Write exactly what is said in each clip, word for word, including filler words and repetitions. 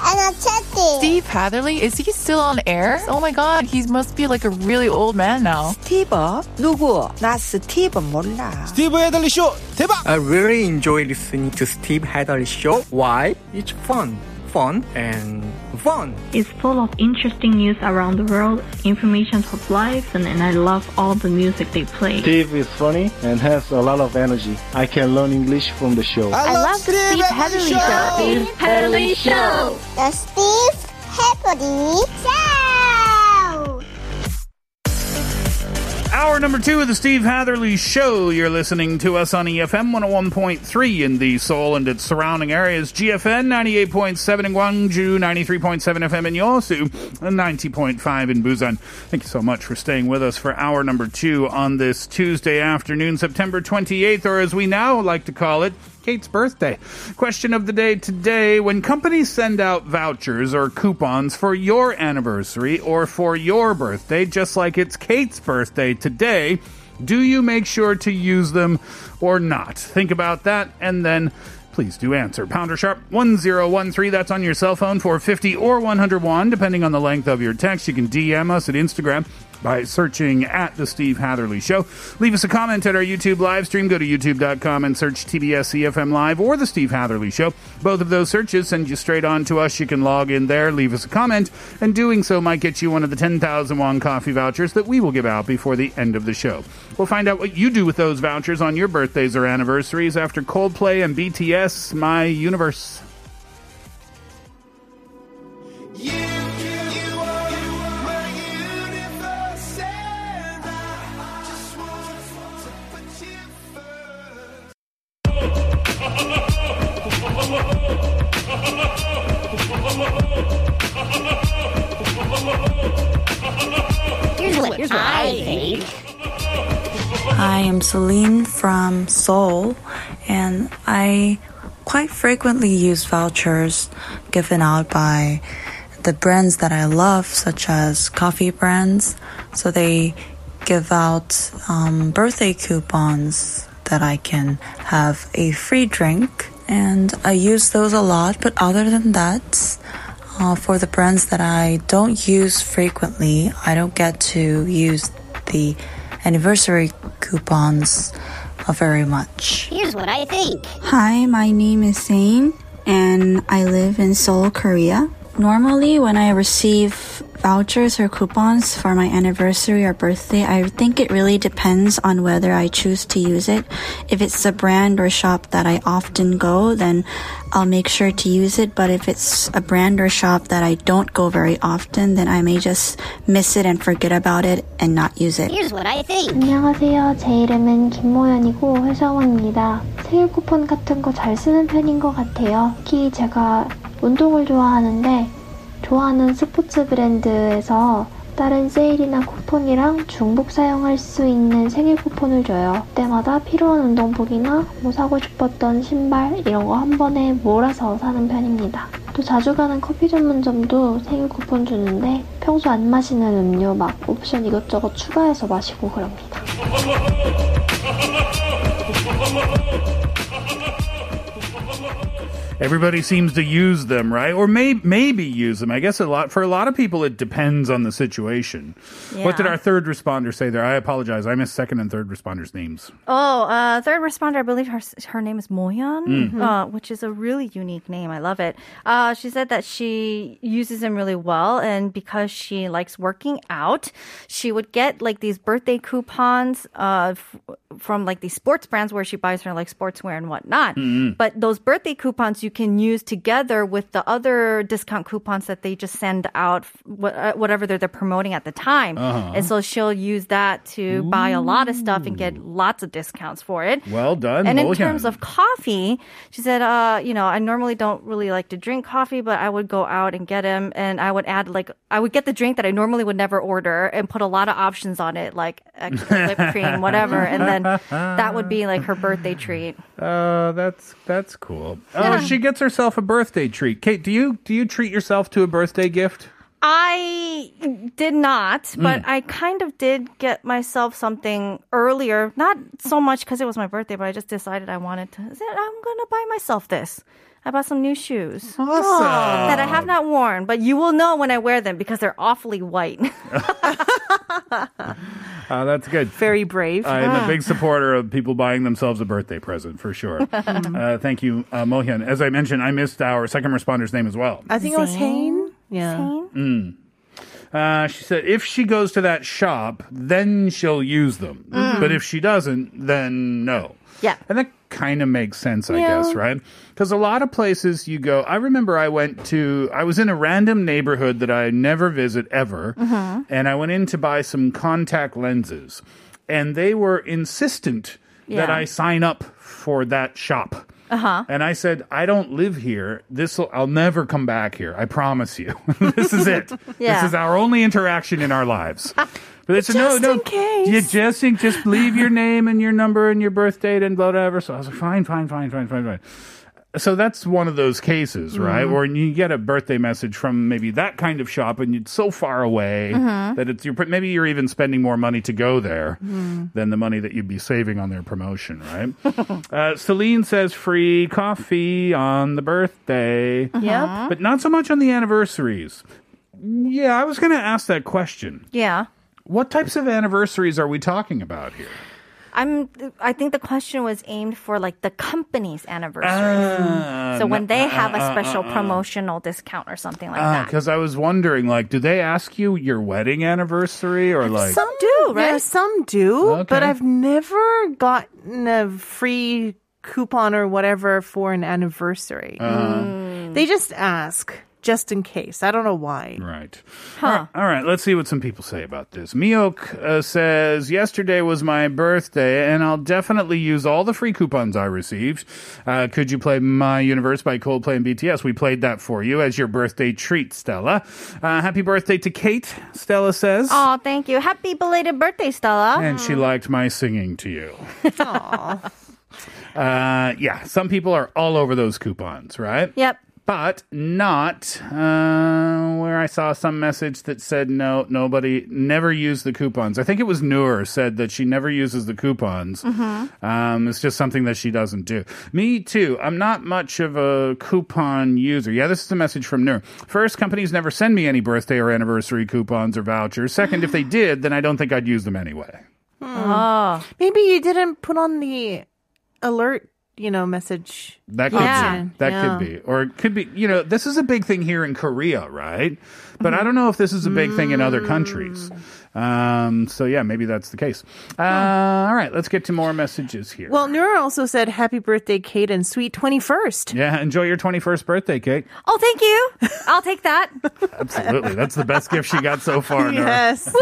and upsetting. Steve Hatherly, is he still on air? Oh my god, he must be like a really old man now. Steve? 누구? 나 스티브 몰라. Steve Hatherly show, 대박! I really enjoy listening to Steve Hatherly show. Why? It's fun. Fun and fun. It's full of interesting news around the world, information of life, and, and I love all the music they play. Steve is funny and has a lot of energy. I can learn English from the show. I, I love, love the Steve, Steve Hatherly show. Steve Hatherly show. The Steve Hatherly show. Hour number two of the Steve Hatherly show. You're listening to us on E F M one oh one point three in the Seoul and its surrounding areas, G F N ninety-eight point seven in Gwangju, ninety-three point seven F M in Yeosu, and ninety point five in Busan. Thank you so much for staying with us for hour number two on this Tuesday afternoon, September twenty-eighth, or as we now like to call it, Kate's birthday. Question of the day today. When companies send out vouchers or coupons for your anniversary or for your birthday, just like it's Kate's birthday today, do you make sure to use them or not? Think about that, and then please do answer. Pounder sharp one zero one three. That's on your cell phone for fifty or one hundred one, depending on the length of your text. You can D M us at Instagram by searching at The Steve Hatherly Show. Leave us a comment at our YouTube live stream. Go to youtube dot com and search T B S E F M Live or The Steve Hatherly Show. Both of those searches send you straight on to us. You can log in there, leave us a comment, and doing so might get you one of the ten thousand won coffee vouchers that we will give out before the end of the show. We'll find out what you do with those vouchers on your birthdays or anniversaries after Coldplay and B T S, My Universe. Here's what I think. Hi, I'm Celine from Seoul, and I quite frequently use vouchers given out by the brands that I love, such as coffee brands. So they give out um, birthday coupons that I can have a free drink, and I use those a lot. But other than that, Uh, for the brands that I don't use frequently, I don't get to use the anniversary coupons uh, very much. Here's what I think. Hi, my name is Sain, and I live in Seoul, Korea. Normally, when I receive vouchers or coupons for my anniversary or birthday, I think it really depends on whether I choose to use it. If it's a brand or shop that I often go, then I'll make sure to use it. But if it's a brand or shop that I don't go very often, then I may just miss it and forget about it and not use it. Here's what I think. 안녕하세요. 제 이름은 김모연이고 회사원입니다. 생일 쿠폰 같은 거 잘 쓰는 편인 것 같아요. 특히 제가 운동을 좋아하는데 좋아하는 스포츠 브랜드에서 다른 세일이나 쿠폰이랑 중복 사용할 수 있는 생일 쿠폰을 줘요. 그때마다 필요한 운동복이나 뭐 사고 싶었던 신발 이런 거 한 번에 몰아서 사는 편입니다. 또 자주 가는 커피 전문점도 생일 쿠폰 주는데 평소 안 마시는 음료 막 옵션 이것저것 추가해서 마시고 그럽니다. Everybody seems to use them, right? Or may, maybe use them. I guess a lot for a lot of people, it depends on the situation. Yeah. What did our third responder say there? I apologize. I missed second and third responders' names. Oh, uh, third responder, I believe her her name is Moyeon, mm-hmm. uh, which is a really unique name. I love it. Uh, she said that she uses them really well, and because she likes working out, she would get like these birthday coupons uh, f- from like these sports brands where she buys her like sportswear and whatnot. Mm-hmm. But those birthday coupons, you you can use together with the other discount coupons that they just send out, whatever they're, they're promoting at the time. Uh-huh. And so she'll use that to Ooh. Buy a lot of stuff and get lots of discounts for it. Well done. And well in terms done. Of coffee, she said, uh, you know, I normally don't really like to drink coffee, but I would go out and get him, and I would add, like, I would get the drink that I normally would never order and put a lot of options on it, like extra whipped cream, whatever. And then that would be like her birthday treat. Uh, that's that's cool. Yeah. Oh, she gets herself a birthday treat. Kate, do you do you treat yourself to a birthday gift? I did not, but mm. I kind of did get myself something earlier. Not so much because it was my birthday, but I just decided I wanted to. I said, I'm going to buy myself this. I bought some new shoes. Awesome. Oh, that I have not worn, but you will know when I wear them because they're awfully white. Uh, that's good. Very brave. Uh, I'm ah. a big supporter of people buying themselves a birthday present, for sure. uh, thank you, uh, Mohyun. As I mentioned, I missed our second responder's name as well. I think Zane? It was Hain. Yeah. Mm. Uh, she said if she goes to that shop, then she'll use them. Mm. But if she doesn't, then no. Yeah. And that kind of makes sense, I yeah. guess, right? Because a lot of places you go, I remember I went to, I was in a random neighborhood that I never visit ever, mm-hmm. and I went in to buy some contact lenses. And they were insistent yeah. that I sign up for that shop. Uh-huh. And I said, I don't live here. This I'll never come back here. I promise you. This is it. yeah. This is our only interaction in our lives. But it's just no, no, in case. You just, just leave your name and your number and your birth date and whatever. So I was like, fine, fine, fine, fine, fine, fine. So that's one of those cases, right? Mm-hmm. Or you get a birthday message from maybe that kind of shop and it's so far away mm-hmm. that it's you're, maybe you're even spending more money to go there mm-hmm. than the money that you'd be saving on their promotion, right? uh, Celine says free coffee on the birthday. Yep. Uh-huh. But not so much on the anniversaries. Yeah, I was going to ask that question. Yeah. What types of anniversaries are we talking about here? I'm, I think the question was aimed for like the company's anniversaries. Uh, so when they have a special uh, uh, uh, promotional discount or something like uh, that. Because I was wondering, like, do they ask you your wedding anniversary or like? Some do, right? Yeah, some do. Okay. But I've never gotten a free coupon or whatever for an anniversary. Uh, mm. They just ask. Just in case. I don't know why. Right. Huh. All right. All right. Let's see what some people say about this. Miok uh, says, yesterday was my birthday, and I'll definitely use all the free coupons I received. Uh, could you play My Universe by Coldplay and B T S? We played that for you as your birthday treat, Stella. Uh, happy birthday to Kate, Stella says. Oh, thank you. Happy belated birthday, Stella. And mm. she liked my singing to you. Aww. Uh, yeah. Some people are all over those coupons, right? Yep. But not uh, where I saw some message that said no, nobody, never used the coupons. I think it was Noor said that she never uses the coupons. Mm-hmm. Um, it's just something that she doesn't do. Me too. I'm not much of a coupon user. Yeah, this is a message from Noor. First, companies never send me any birthday or anniversary coupons or vouchers. Second, if they did, then I don't think I'd use them anyway. Mm. Oh. Maybe you didn't put on the alert. You know, message. That could yeah. be. That yeah. could be. Or it could be, you know, this is a big thing here in Korea, right? But mm. I don't know if this is a big mm. thing in other countries. Um, so, yeah, maybe that's the case. Uh, mm. All right, let's get to more messages here. Well, Noor also said, happy birthday, Kate, and sweet twenty-first. Yeah, enjoy your twenty-first birthday, Kate. Oh, thank you. I'll take that. Absolutely. That's the best gift she got so far, Noor. Yes.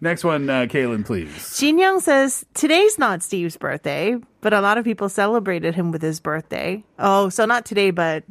Next one, uh, Kaylin, please. Jinyoung says, today's not Steve's birthday, but a lot of people celebrated him with his birthday. Oh, so not today, but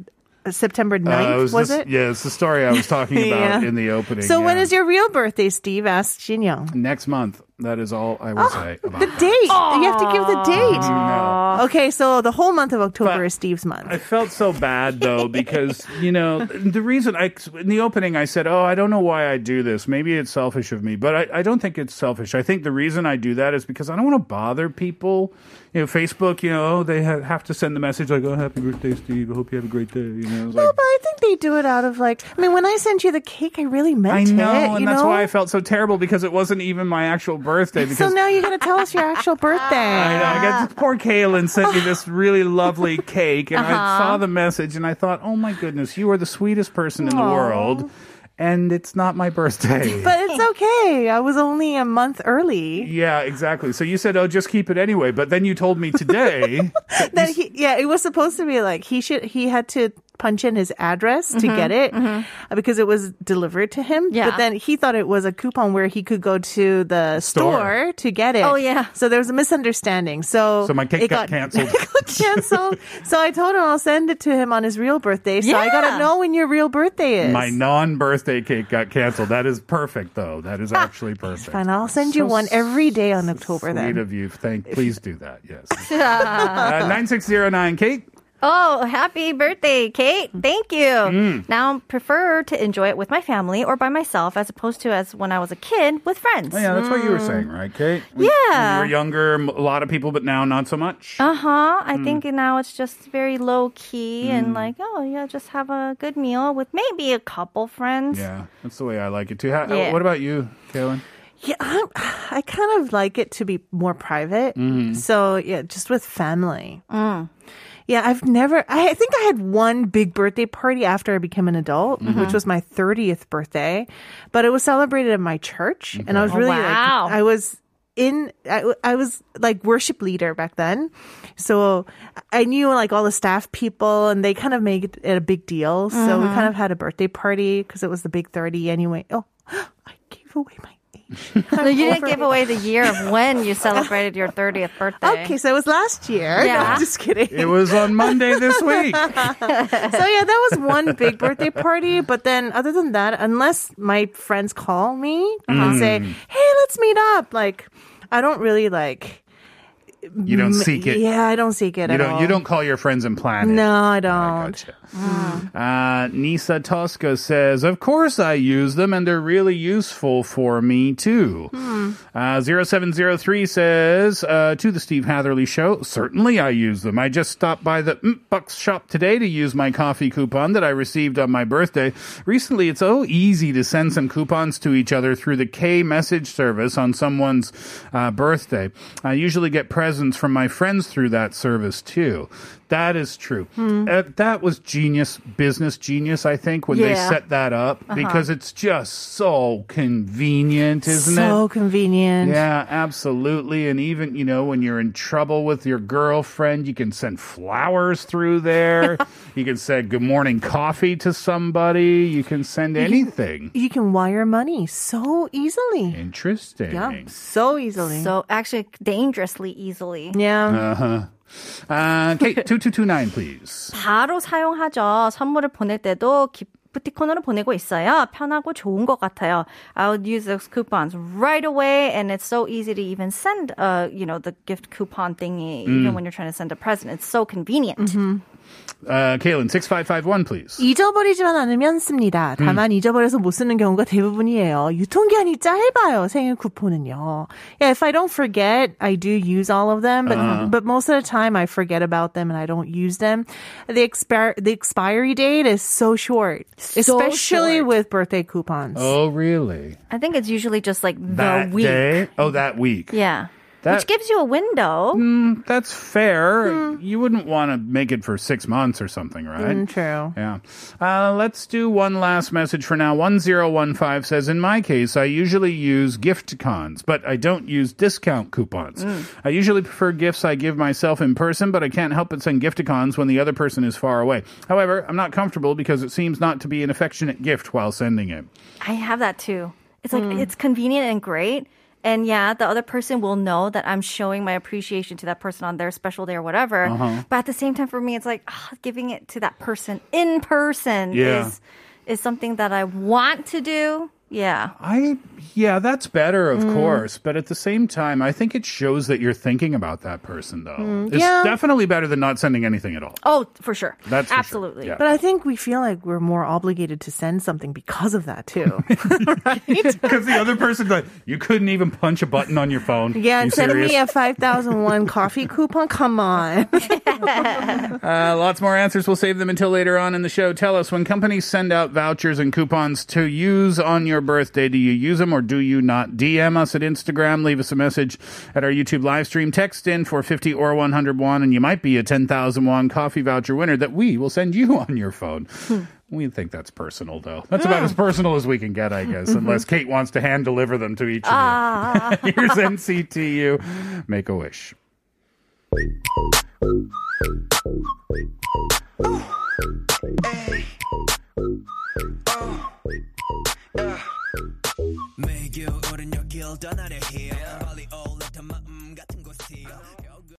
September ninth, uh, it was, was this, it? Yeah, it's the story I was talking about yeah. in the opening. So yeah. when is your real birthday, Steve? Asked Jinyoung. Next month. That is all I will oh, say about the that. Date. Aww. You have to give the date. No. Okay, so the whole month of October but is Steve's month. I felt so bad, though, because, you know, the reason I, in the opening I said, oh, I don't know why I do this. Maybe it's selfish of me, but I, I don't think it's selfish. I think the reason I do that is because I don't want to bother people. You know, Facebook, you know, they have to send the message like, oh, happy birthday, Steve. I hope you have a great day. You know, like, no, but I think they do it out of like, I mean, when I sent you the cake, I really meant it. I know, it, and you that's know? Why I felt so terrible because it wasn't even my actual birthday. Because so now you're going to tell us your actual birthday. I know. I got, poor Kaylin sent me this really lovely cake, and uh-huh. I saw the message, and I thought, oh my goodness, you are the sweetest person in Aww. The world. And it's not my birthday. But it's okay. I was only a month early. Yeah, exactly. So you said, oh, just keep it anyway. But then you told me today. that that he, yeah, it was supposed to be like he should. He had to punch in his address mm-hmm, to get it mm-hmm. because it was delivered to him. Yeah. But then he thought it was a coupon where he could go to the store, store to get it. Oh, yeah. So there was a misunderstanding. So, so my cake got, got canceled. It got canceled. So I told him I'll send it to him on his real birthday. So yeah. I got to know when your real birthday is. My non-birthday cake got canceled. That is perfect, though. That is actually perfect. Fine. I'll send so you one every day on so October sweet then. Sweet of you. Thank, please do that. Yes. uh, nine six zero nine, Kate. Oh, happy birthday, Kate. Thank you. Mm. Now, I prefer to enjoy it with my family or by myself as opposed to as when I was a kid with friends. Oh, yeah, that's mm. what you were saying, right, Kate? When, yeah. When you were younger, a lot of people, but now not so much. Uh-huh. I mm. think now it's just very low-key mm. and like, oh, yeah, just have a good meal with maybe a couple friends. Yeah, that's the way I like it, too. How, yeah. What about you, Kaylin? Yeah, I'm, I kind of like it to be more private. Mm-hmm. So, yeah, just with family. Mm. Yeah, I've never, I think I had one big birthday party after I became an adult, mm-hmm. which was my thirtieth birthday, but it was celebrated at my church. Mm-hmm. And I was really oh, wow. like, I was in, I, I was like worship leader back then. So I knew like all the staff people and they kind of made it a big deal. So mm-hmm. we kind of had a birthday party because it was the big thirty anyway. Oh, I gave away my No, you didn't give away the year of when you celebrated your thirtieth birthday. Okay, so it was last year. Yeah. No, I'm just kidding. It was on Monday this week. So yeah, that was one big birthday party. But then other than that, unless my friends call me mm. and say, hey, let's meet up. Like, I don't really like... You don't seek it. Yeah, I don't seek it you at don't, all. You don't call your friends and plan it. No, I don't. I gotcha. Mm. Uh, Nisa Tosca says, of course I use them, and they're really useful for me, too. Mm. Uh, zero seven zero three says, uh, to the Steve Hatherly Show, certainly I use them. I just stopped by the Bucks shop today to use my coffee coupon that I received on my birthday. Recently, it's so easy to send some coupons to each other through the K-Message service on someone's uh, birthday. I usually get presents from my friends through that service too. That is true. Mm. Uh, that was genius, business genius, I think, when yeah. they set that up uh-huh. because it's just so convenient, isn't so it? So convenient. Yeah, absolutely. And even, you know, when you're in trouble with your girlfriend, you can send flowers through there. You can send good morning coffee to somebody. You can send anything. You, you can wire money so easily. Interesting. Yeah, so easily. So actually dangerously easily. Yeah. Uh-huh. Uh, K two two two nine, please. 바로 사용하죠. 선물을 보낼 때도 기프티콘으로 보내고 있어요. 편하고 좋은 것 같아요. I would use those coupons right away, and it's so easy to even send, uh, you know, the gift coupon thingy, even mm. when you're trying to send a present. It's so convenient. Mm-hmm. Uh, Kaylin, six five five one, please. 잊어버리지만 않으면 씁니다. 다만 음. 잊어버려서 못 쓰는 경우가 대부분이에요. 유통기한이 짧아요. 생일 쿠폰은요. Yeah, if I don't forget, I do use all of them, but uh. but most of the time I forget about them and I don't use them. The expire the expiry date is so short, so especially short. With birthday coupons. Oh, really? I think it's usually just like the that week. Day? Oh, that week. Yeah. That, Which gives you a window. Mm, that's fair. Mm. You wouldn't want to make it for six months or something, right? Mm, true. Yeah. Uh, let's do one last message for now. one zero one five says, in my case, I usually use gifticons, but I don't use discount coupons. Mm. I usually prefer gifts I give myself in person, but I can't help but send gifticons when the other person is far away. However, I'm not comfortable because it seems not to be an affectionate gift while sending it. I have that too. It's like, mm. it's convenient and great. And yeah, the other person will know that I'm showing my appreciation to that person on their special day or whatever. Uh-huh. But at the same time, for me, it's like oh, giving it to that person in person yeah. is is something that I want to do. Yeah. I yeah, that's better, of mm. course. But at the same time, I think it shows that you're thinking about that person, though. Mm. It's yeah. definitely better than not sending anything at all. Oh, for sure. That's absolutely. Sure. Yeah. But I think we feel like we're more obligated to send something because of that, too. Right? Because the other person's like, you couldn't even punch a button on your phone. Yeah, you send serious? me a five thousand one coffee coupon. Come on. uh, lots more answers. We'll save them until later on in the show. Tell us, when companies send out vouchers and coupons to use on your birthday, do you use them or do you not? D M us at Instagram, leave us a message at our YouTube live stream, text in for fifty or one hundred won, and you might be a ten thousand won coffee voucher winner that we will send you on your phone. We think that's personal, though. That's yeah. about as personal as we can get, I guess, unless Kate wants to hand deliver them to each of ah. you. Here's N C T U, Make a Wish.